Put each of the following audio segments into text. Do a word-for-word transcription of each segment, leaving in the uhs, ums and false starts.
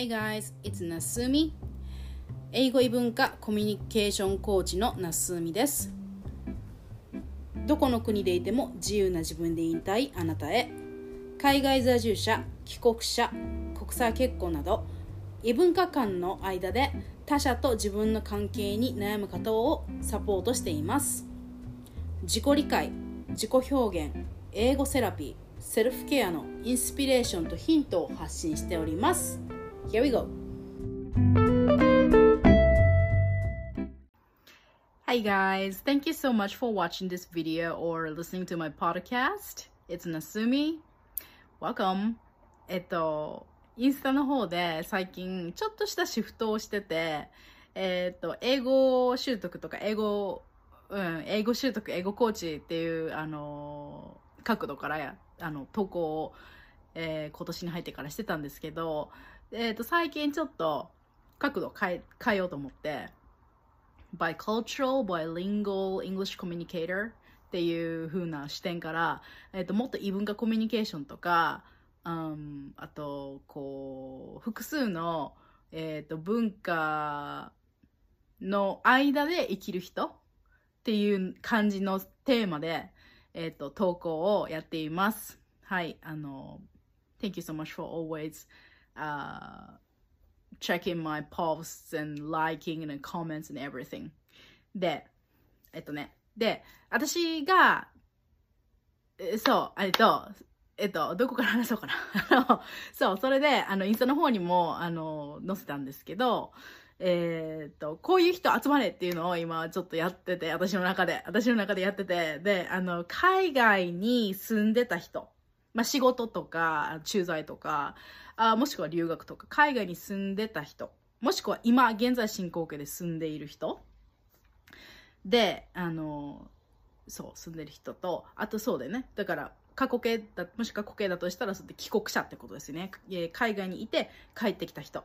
Hey guys, it's Nasumi. 英語異文化コミュニケーションコーチの Nasumi です。どこの国でいても自由な自分でいたいあなたへ。海外在住者、帰国者、国際結婚など異文化間の間で他者と自分の関係に悩む方をサポートしています。自己理解、自己表現、英語セラピー、セルフケアのインスピレーションとヒントを発信しております。 Here we go. Hi guys, thank you so much for watching this video or listening to my podcast. It's Nasumi. Welcome. えっとインスタの方で最近ちょっとしたシフトをしてて、えっと英語習得とか英語、うん、英語習得英語コーチっていうあの角度からやあの投稿を、えー、今年に入ってからしてたんですけど、えー、と最近ちょっと角度変え、変えようと思ってBicultural Bilingual English Communicator っていう風な視点から、えー、ともっと異文化コミュニケーションとか、うん、あとこう複数の、えー、と文化の間で生きる人っていう感じのテーマでえっと、投稿をやっています。はい、あの、Thank you so much for always、uh, checking my posts and liking and comments and everything. で、えっとね、で、私が、えそう、えっと、えっと、どこから話そうかな。あの、そう、それで、あの、インスタの方にも、あの、載せたんですけど、えー、っと、こういう人集まれっていうのを今ちょっとやってて、私の中で、私の中でやってて、で、あの、海外に住んでた人、まあ、仕事とか、駐在とか、あ、もしくは留学とか、海外に住んでた人、もしくは今、現在進行形で住んでいる人、で、あの、そう、住んでる人と、あとそうだよね、だから、過去形だ、もし過去形だとしたら、それって帰国者ってことですね。海外にいて帰ってきた人。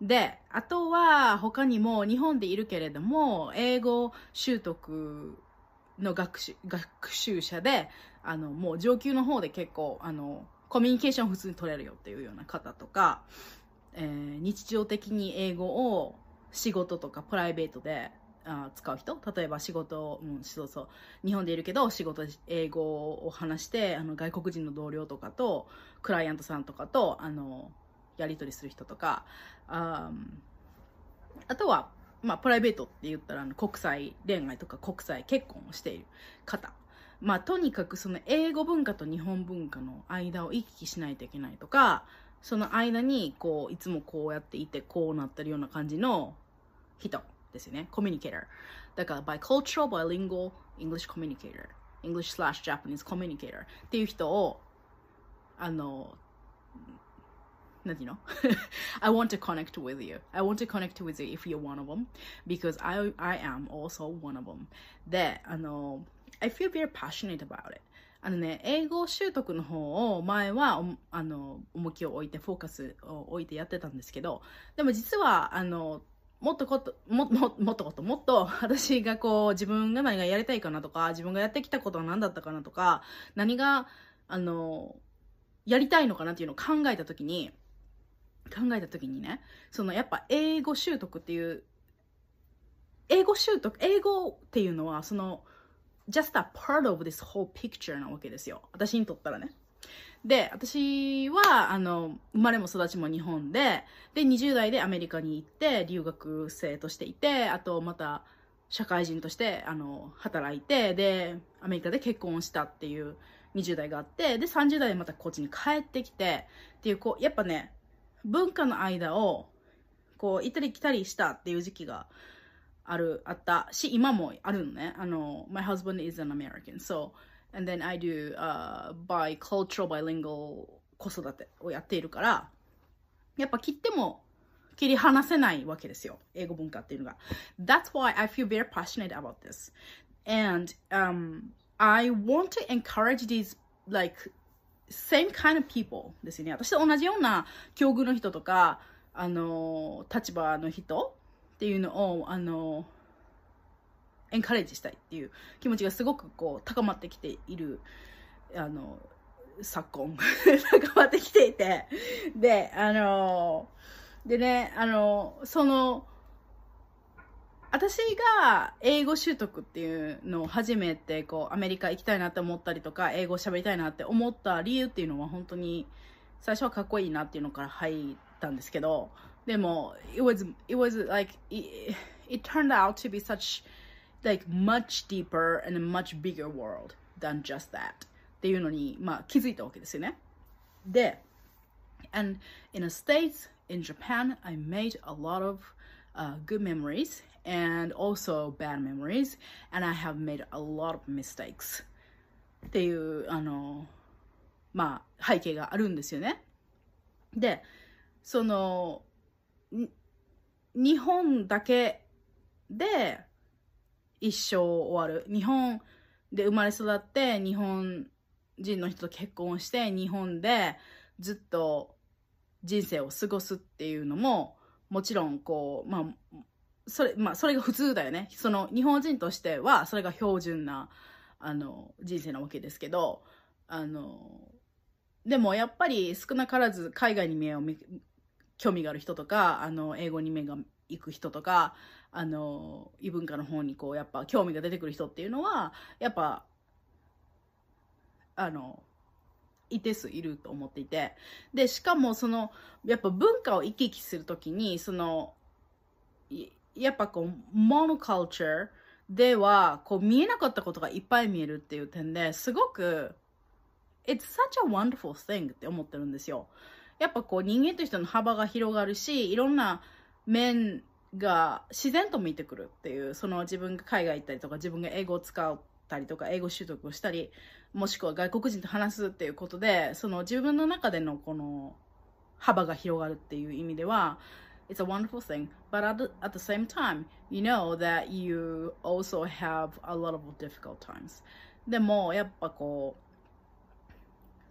で、あとは他にも日本でいるけれども英語習得の学習、学習者であのもう上級の方で結構あのコミュニケーション普通に取れるよっていうような方とか、えー、日常的に英語を仕事とかプライベートであ使う人、例えば仕事、うん、そうそう日本でいるけど仕事英語を話してあの外国人の同僚とかとクライアントさんとかとあのやり取りする人とか、 あ, あとは、まあ、プライベートって言ったらあの国際恋愛とか国際結婚をしている方、まあ、とにかくその英語文化と日本文化の間を行き来しないといけないとか、その間にこういつもこうやっていてこうなってるような感じの人ですよね。コミュニケーターだから Bicultural Bilingual English Communicator English slash Japanese Communicator っていう人をあのなんていうの? I want to connect with you. I want to connect with you if you're one of them. Because I, I am also one of them. で、あの、I feel very passionate about it. あのね、英語習得の方を前は、あの、重きを置いて、フォーカスを置いてやってたんですけど、でも実は、あの、もっとこと、も、も、もっとこと、もっと私がこう、自分が何がやりたいかなとか、自分がやってきたことは何だったかなとか、何が、あの、やりたいのかなっていうのを考えたときに、考えた時にね、そのやっぱ英語習得っていう英語習得英語っていうのはその just a part of this whole picture なわけですよ、私にとったらね。で、私はあの生まれも育ちも日本で、でにじゅう代でアメリカに行って留学生としていて、あとまた社会人としてあの働いて、でアメリカで結婚したっていうにじゅう代があって、でさんじゅう代でまたこっちに帰ってきてっていう、こうやっぱね文化の間をこう行ったり来たりしたっていう時期があるあったし、今もあるのね。あの My husband is an American, so and then I do、uh, bicultural bilingual 子育てをやっているから、やっぱ切っても切り離せないわけですよ、英語文化っていうのが。 That's why I feel very passionate about this, and、um, I want to encourage these like same kind of people ですよね。私と同じような境遇の人とか、あの立場の人っていうのをあのエンカレッジしたいっていう気持ちがすごくこう高まってきているあの昨今高まってきていて、であのでね、あの、その、私が英語習得っていうのを初めてこうアメリカ行きたいなって思ったりとか、英語喋りたいなって思った理由っていうのは本当に最初はかっこいいなっていうのから入ったんですけど、でも it was it was like it, it turned out to be such like much deeper and a much bigger world than just that っていうのにまあ気づいたわけですよね。で、and in the States, in Japan, I made a lot of、uh, good memories.And also bad memories, and I have made a lot of mistakes. っていうあのまあ背景があるんですよね。で、その日本だけで一生終わる。日本で生まれ育って日本人の人と結婚して日本でずっと人生を過ごすっていうのももちろんこうまあ。それまあ、それが普通だよね。その日本人としてはそれが標準なあの人生なわけですけど、あのでもやっぱり少なからず海外に目をみ興味がある人とか、あの英語に目が行く人とか、あの異文化の方にこうやっぱ興味が出てくる人っていうのはやっぱあの一定数いると思っていて、でしかもそのやっぱ文化を行き来するときにそのやっぱこうモノカルチャーではこう見えなかったことがいっぱい見えるっていう点ですごく It's such a wonderful thing って思ってるんですよ。やっぱこう人間としての幅が広がるし、いろんな面が自然と見てくるっていう、その自分が海外行ったりとか自分が英語を使ったりとか英語習得をしたり、もしくは外国人と話すっていうことでその自分の中でのこの幅が広がるっていう意味ではIt's a wonderful thing, but at the, at the same time, you know that you also have a lot of difficult times. でもやっぱこ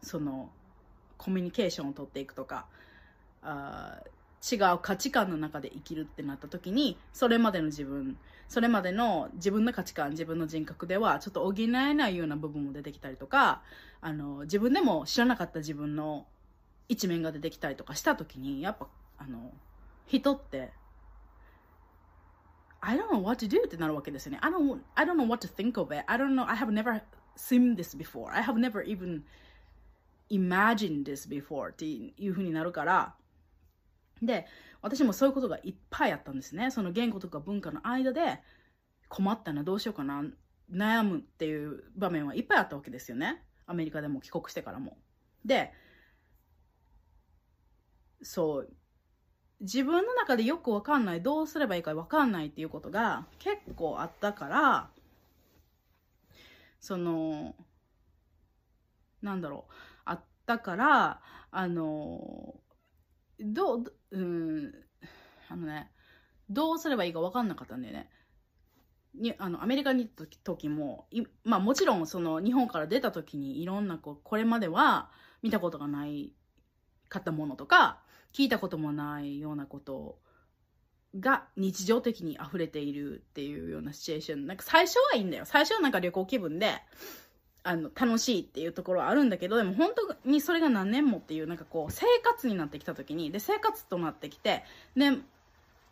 うそのコミュニケーションを取っていくとか、あ違う価値観の中で生きるってなった時に、それまでの自分それまでの自分の価値観自分の人格ではちょっと補えないような部分も出てきたりとか、あの自分でも知らなかった自分の一面が出てきたりとかした時に、やっぱあの人って、I don't know what to do ってなるわけですよね。I don't, I don't know what to think of it. I don't know. I have never seen this before. I have never even imagined this before っていう風になるから。で、私もそういうことがいっぱいあったんですね。その言語とか文化の間で困ったな、どうしようかな、悩むっていう場面はいっぱいあったわけですよね。アメリカでも帰国してからも。で、そう。自分の中でよくわかんない、どうすればいいかわかんないっていうことが結構あったから、そのなんだろうあったからあのどううんあのねどうすればいいかわかんなかったんだよね。にあのアメリカに行った時も、いまあもちろんその日本から出た時にいろんなこうこれまでは見たことがないかったものとか。聞いたこともないようなことが日常的に溢れているっていうようなシチュエーション、なんか最初はいいんだよ。最初はなんか旅行気分であの楽しいっていうところはあるんだけど、でも本当にそれが何年もっていう、なんかこう生活になってきた時に、で生活となってきて、で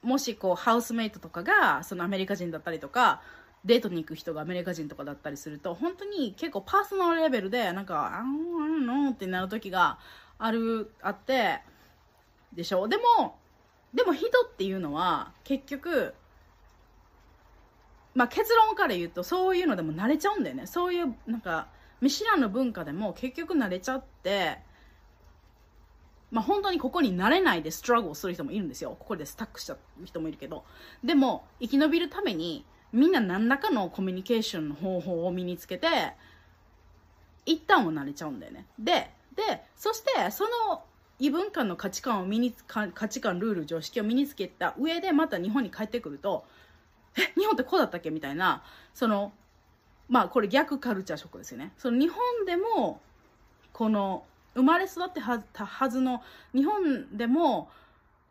もしこうハウスメイトとかがそのアメリカ人だったりとか、デートに行く人がアメリカ人とかだったりすると、本当に結構パーソナルレベルでなんかあんのってなる時があるあって。でしょ。でもでも人っていうのは結局、まあ、結論から言うとそういうのでも慣れちゃうんだよね。そういうなんか見知らぬ文化でも結局慣れちゃって、まあ、本当にここに慣れないでストラグルする人もいるんですよ。ここでスタックしちゃう人もいるけど、でも生き延びるためにみんな何らかのコミュニケーションの方法を身につけて一旦は慣れちゃうんだよね。で、でそしてその異文化の価値観を身に価値観ルール常識を身につけた上でまた日本に帰ってくると、え日本ってこうだったっけみたいな、そのまあこれ逆カルチャーショックですよね。その日本でもこの生まれ育ってはたはずの日本でも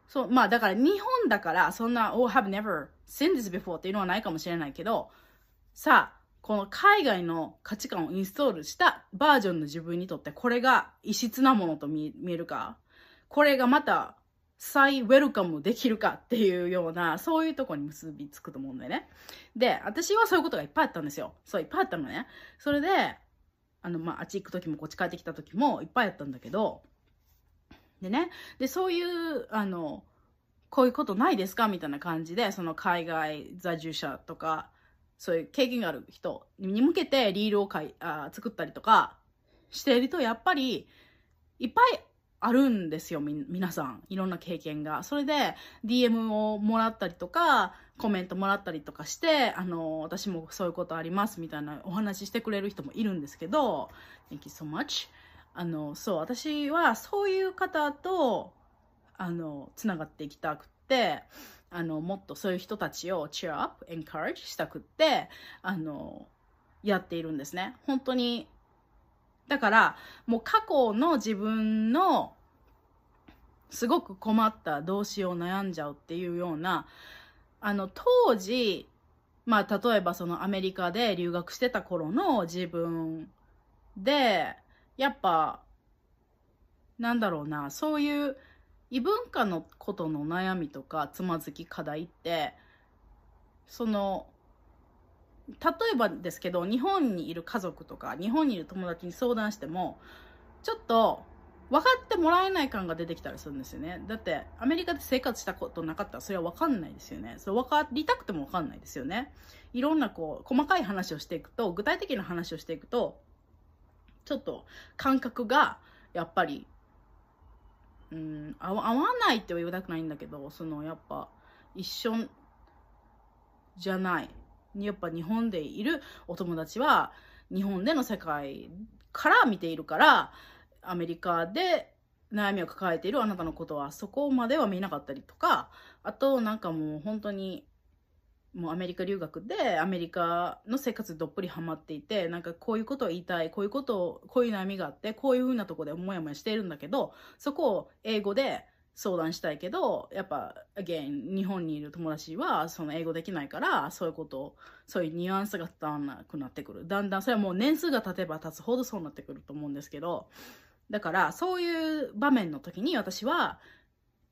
そうまあだから日本だからそんな「Oh, have never seen this before」っていうのはないかもしれないけど、さあこの海外の価値観をインストールしたバージョンの自分にとってこれが異質なものと見えるか、これがまた再ウェルカムできるかっていうような、そういうとこに結びつくと思うんだよね。で、私はそういうことがいっぱいあったんですよ。そう、いっぱいあったのね。それで、あの、まあ、あっち行く時もこっち帰ってきた時もいっぱいあったんだけど、でね、で、そういう、あの、こういうことないですかみたいな感じで、その海外在住者とか、そういう経験がある人に向けてリールをかいあ作ったりとかしていると、やっぱりいっぱいあるんですよ、み皆さんいろんな経験が。それで ディーエム をもらったりとかコメントもらったりとかして、あの私もそういうことありますみたいなお話ししてくれる人もいるんですけど、 Thank you so much。 あのそう、私はそういう方とあのつながっていきたくて、あのもっとそういう人たちをチェアアップ、エンカレッジしたくってあのやっているんですね、本当に。だからもう過去の自分のすごく困った、どうしよう悩んじゃうっていうような、あの当時、まあ、例えばそのアメリカで留学してた頃の自分で、やっぱなんだろうな、そういう異文化のことの悩みとかつまずき課題って、その例えばですけど、日本にいる家族とか日本にいる友達に相談してもちょっと分かってもらえない感が出てきたりするんですよね。だってアメリカで生活したことなかったらそれは分かんないですよね。それ分かりたくても分かんないですよね。いろんなこう細かい話をしていくと、具体的な話をしていくと、ちょっと感覚がやっぱり、うん、合わないっては言いたくないんだけど、そのやっぱ一緒じゃない、やっぱ日本でいるお友達は日本での世界から見ているから、アメリカで悩みを抱えているあなたのことはそこまでは見なかったりとか、あとなんかもう本当にもうアメリカ留学でアメリカの生活どっぷりハマっていて、なんかこういうことを言いたい、こういうことを、こういう悩みがあって、こういうふうなとこでモヤモヤしているんだけど、そこを英語で相談したいけど、やっぱ again 日本にいる友達はその英語できないから、そういうことを、そういうニュアンスが伝わらなくなってくる。だんだんそれはもう年数が経てば経つほどそうなってくると思うんですけど、だからそういう場面の時に私は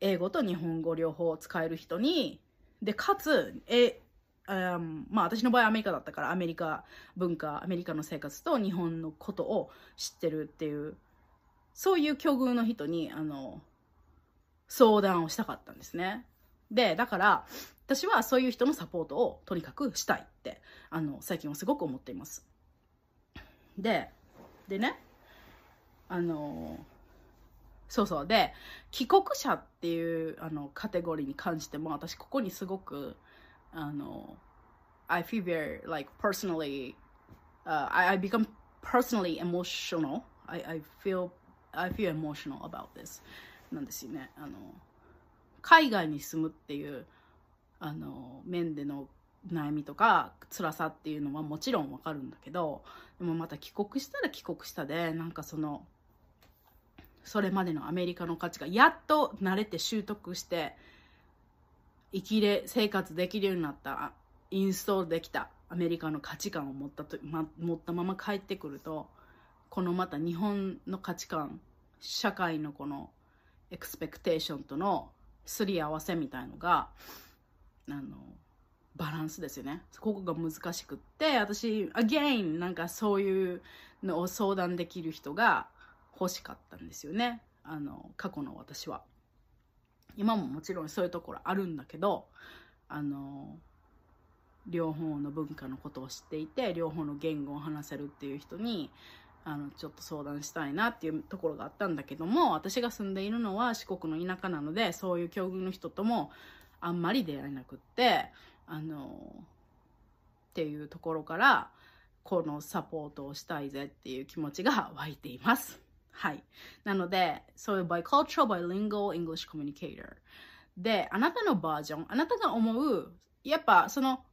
英語と日本語両方使える人に、でかつえUm, まあ私の場合アメリカだったから、アメリカ文化、アメリカの生活と日本のことを知ってるっていう、そういう境遇の人にあの相談をしたかったんですね。でだから私はそういう人のサポートをとにかくしたいってあの最近はすごく思っています。ででね、あのそうそう、で帰国者っていうあのカテゴリーに関しても、私ここにすごくあの I feel very like personally、uh, I, I become personally emotional I, I feel I feel emotional about this なんですよね。あの海外に住むっていうあの面での悩みとか辛さっていうのはもちろんわかるんだけど、でもまた帰国したら帰国したで、なんかそのそれまでのアメリカの価値がやっと慣れて習得して生きれ生活できるようになった、インストールできたアメリカの価値観を持ったと、ま、持ったまま帰ってくると、このまた日本の価値観、社会のこのエクスペクテーションとのすり合わせみたいのがあのバランスですよね。ここが難しくって、私 again なんかそういうのを相談できる人が欲しかったんですよね、あの過去の私は。今ももちろんそういうところあるんだけど、あの両方の文化のことを知っていて、両方の言語を話せるっていう人にあのちょっと相談したいなっていうところがあったんだけども、私が住んでいるのは四国の田舎なので、そういう境遇の人ともあんまり出会えなくって、あのっていうところから、このサポートをしたいぜっていう気持ちが湧いています。はい。なので、そういう bicultural bilingual English communicator で、あなたのバージョン、あなたが思う、やっぱその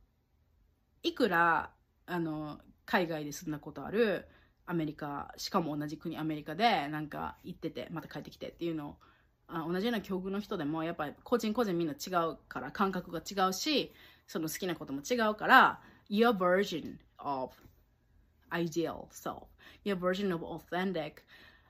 いくらあの海外で住んだことある、アメリカ、しかも同じ国アメリカでなんか行っててまた帰ってきてっていうの、あ同じような境遇の人でもやっぱり個人個人みんな違うから、感覚が違うし、その好きなことも違うから、 your version of ideal self, your version of authentic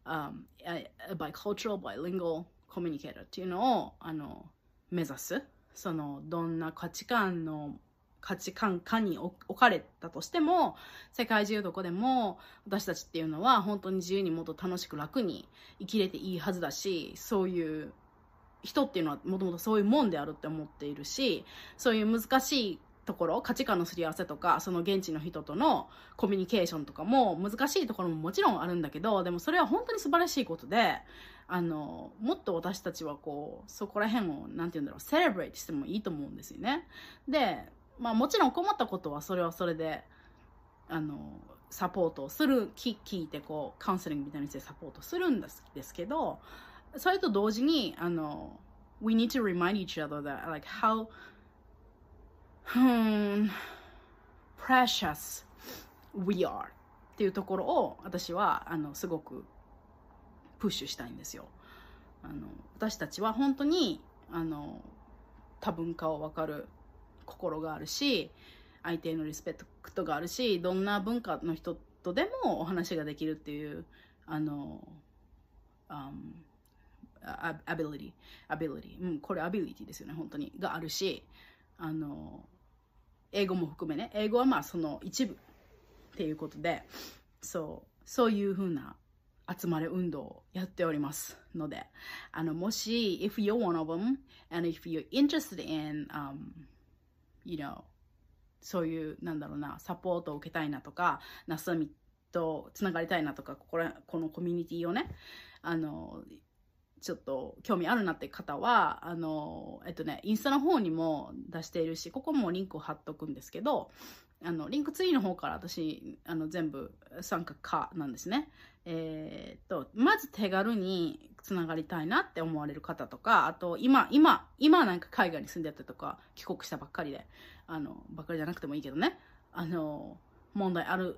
Um, a bicultural bilingual コミュニケーターっていうのをあの目指す、そのどんな価値観の価値観下に置かれたとしても、世界中どこでも私たちっていうのは本当に自由にもっと楽しく楽に生きれていいはずだし、そういう人っていうのはもともとそういうもんであるって思っているし、そういう難しいところ、価値観のすり合わせとか、その現地の人とのコミュニケーションとかも難しいところももちろんあるんだけど、でもそれは本当に素晴らしいことで、あのもっと私たちはこうそこら辺をなんて言うんだろう、セレブレイトしてもいいと思うんですよね。で、まあ、もちろん困ったことはそれはそれであのサポートをする、聞いてこうカウンセリングみたいにしてサポートするんですけど、それと同時にあの we need to remind each other that like how Hmm, precious we are っていうところを私はあのすごくプッシュしたいんですよ。あの私たちは本当にあの多文化を分かる心があるし、相手へのリスペクトがあるし、どんな文化の人とでもお話ができるっていうあの、um, ability, ability、うん、これアビリティですよね、本当にがあるし、あの英語も含めね、英語はまあその一部っていうことで、そう、そういうふうな集まれ運動をやっておりますので、あのもし if you're one of them and if you're interested in、um, you know そういうなんだろうな、サポートを受けたいなとか、Nasumiとつながりたいなとか、ここらこのコミュニティをね、あのちょっと興味あるなって方はあの、えっとね、インスタの方にも出しているし、ここもリンクを貼っとくんですけど、あのリンクツリーの方から私あの全部参加可なんですね。えー、っとまず手軽につながりたいなって思われる方とか、あと今今今なんか海外に住んでたとか、帰国したばっかりであのばっかりじゃなくてもいいけどね、あの問題ある、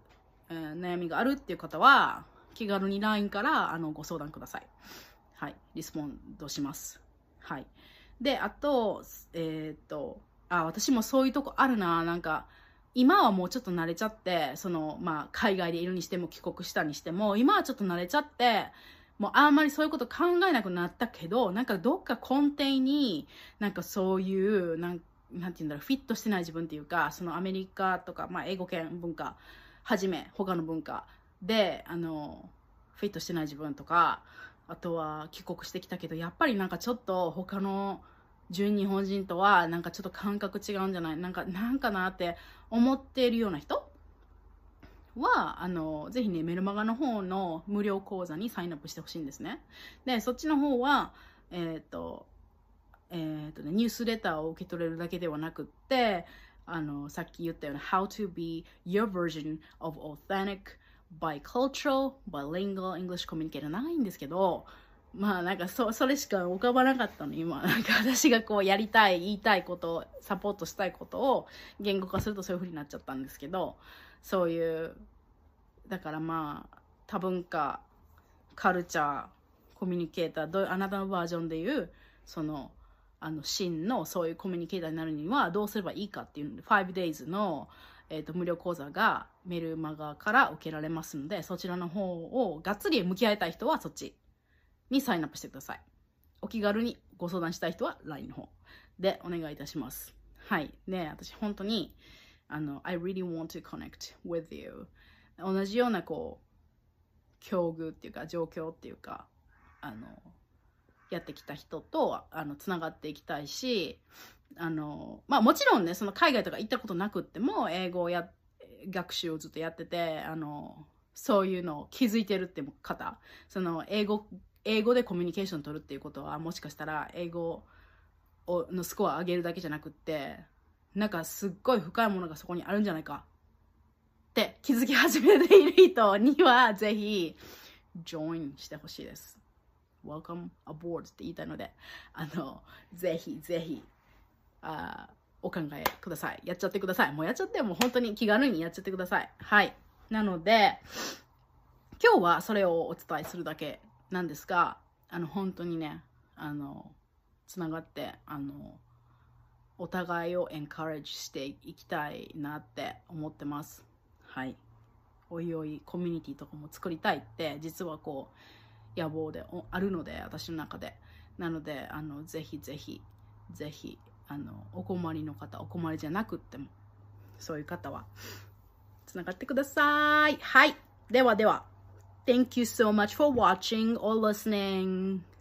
えー、悩みがあるっていう方は気軽に ライン からあのご相談ください。はい、リスポンドします。はい。で、あと、えー、っと、あ、私もそういうとこあるな。なんか、今はもうちょっと慣れちゃって、その、まあ、海外でいるにしても帰国したにしても、今はちょっと慣れちゃって、もうあんまりそういうこと考えなくなったけど、なんかどっか根底に、なんかそういう、なん、なんていうんだろう、フィットしてない自分っていうか、そのアメリカとか、まあ、英語圏文化、はじめ、他の文化で、あの、フィットしてない自分とか、あとは帰国してきたけど、やっぱりなんかちょっと他の純日本人とはなんかちょっと感覚違うんじゃない、なんかなんかなって思っているような人はあのぜひね、メルマガの方の無料講座にサインアップしてほしいんですね。でそっちの方はえっとえー、っとねニュースレターを受け取れるだけではなくって、あのさっき言ったような How to be your version of authentic bicultural bilingual English communicator 長いんですけど、まあなんか そ, それしか浮かばなかったの今。なんか私がこうやりたい、言いたいこと、サポートしたいことを言語化するとそういう風になっちゃったんですけど、そういうだからまあ多文化、カルチャー、コミュニケーター、どうあなたのバージョンでいうそのあの真のそういうコミュニケーターになるにはどうすればいいかっていうので ファイブデイズ のえーと無料講座がメルマガから受けられますので、そちらの方をがっつり向き合いたい人はそっちにサインアップしてください。お気軽にご相談したい人は ライン の方でお願いいたします。はいね、私本当にあの I really want to connect with you、 同じようなこう境遇っていうか状況っていうかあのやってきた人とあのつながっていきたいし、あのまあ、もちろんね、その海外とか行ったことなくっても英語をや学習をずっとやってて、あのそういうのを気づいてるって方、その英語英語でコミュニケーション取るっていうことは、もしかしたら英語をのスコア上げるだけじゃなくって、なんかすっごい深いものがそこにあるんじゃないかって気づき始めている人にはぜひジョインしてほしいです。 Welcome aboard って言いたいので、あのぜひぜひあお考えください。やっちゃってください。もうやっちゃって、もう本当に気軽にやっちゃってください。はい。なので、今日はそれをお伝えするだけなんですが、あの本当にね、あのつながってあのお互いをエンカレッジしていきたいなって思ってます。はい。おいおいコミュニティとかも作りたいって実はこう野望であるので、私の中で。なので、あのぜひぜひぜひ、あのお困りの方、お困りじゃなくってもそういう方はつながってください。はい、ではでは Thank you so much for watching or listening.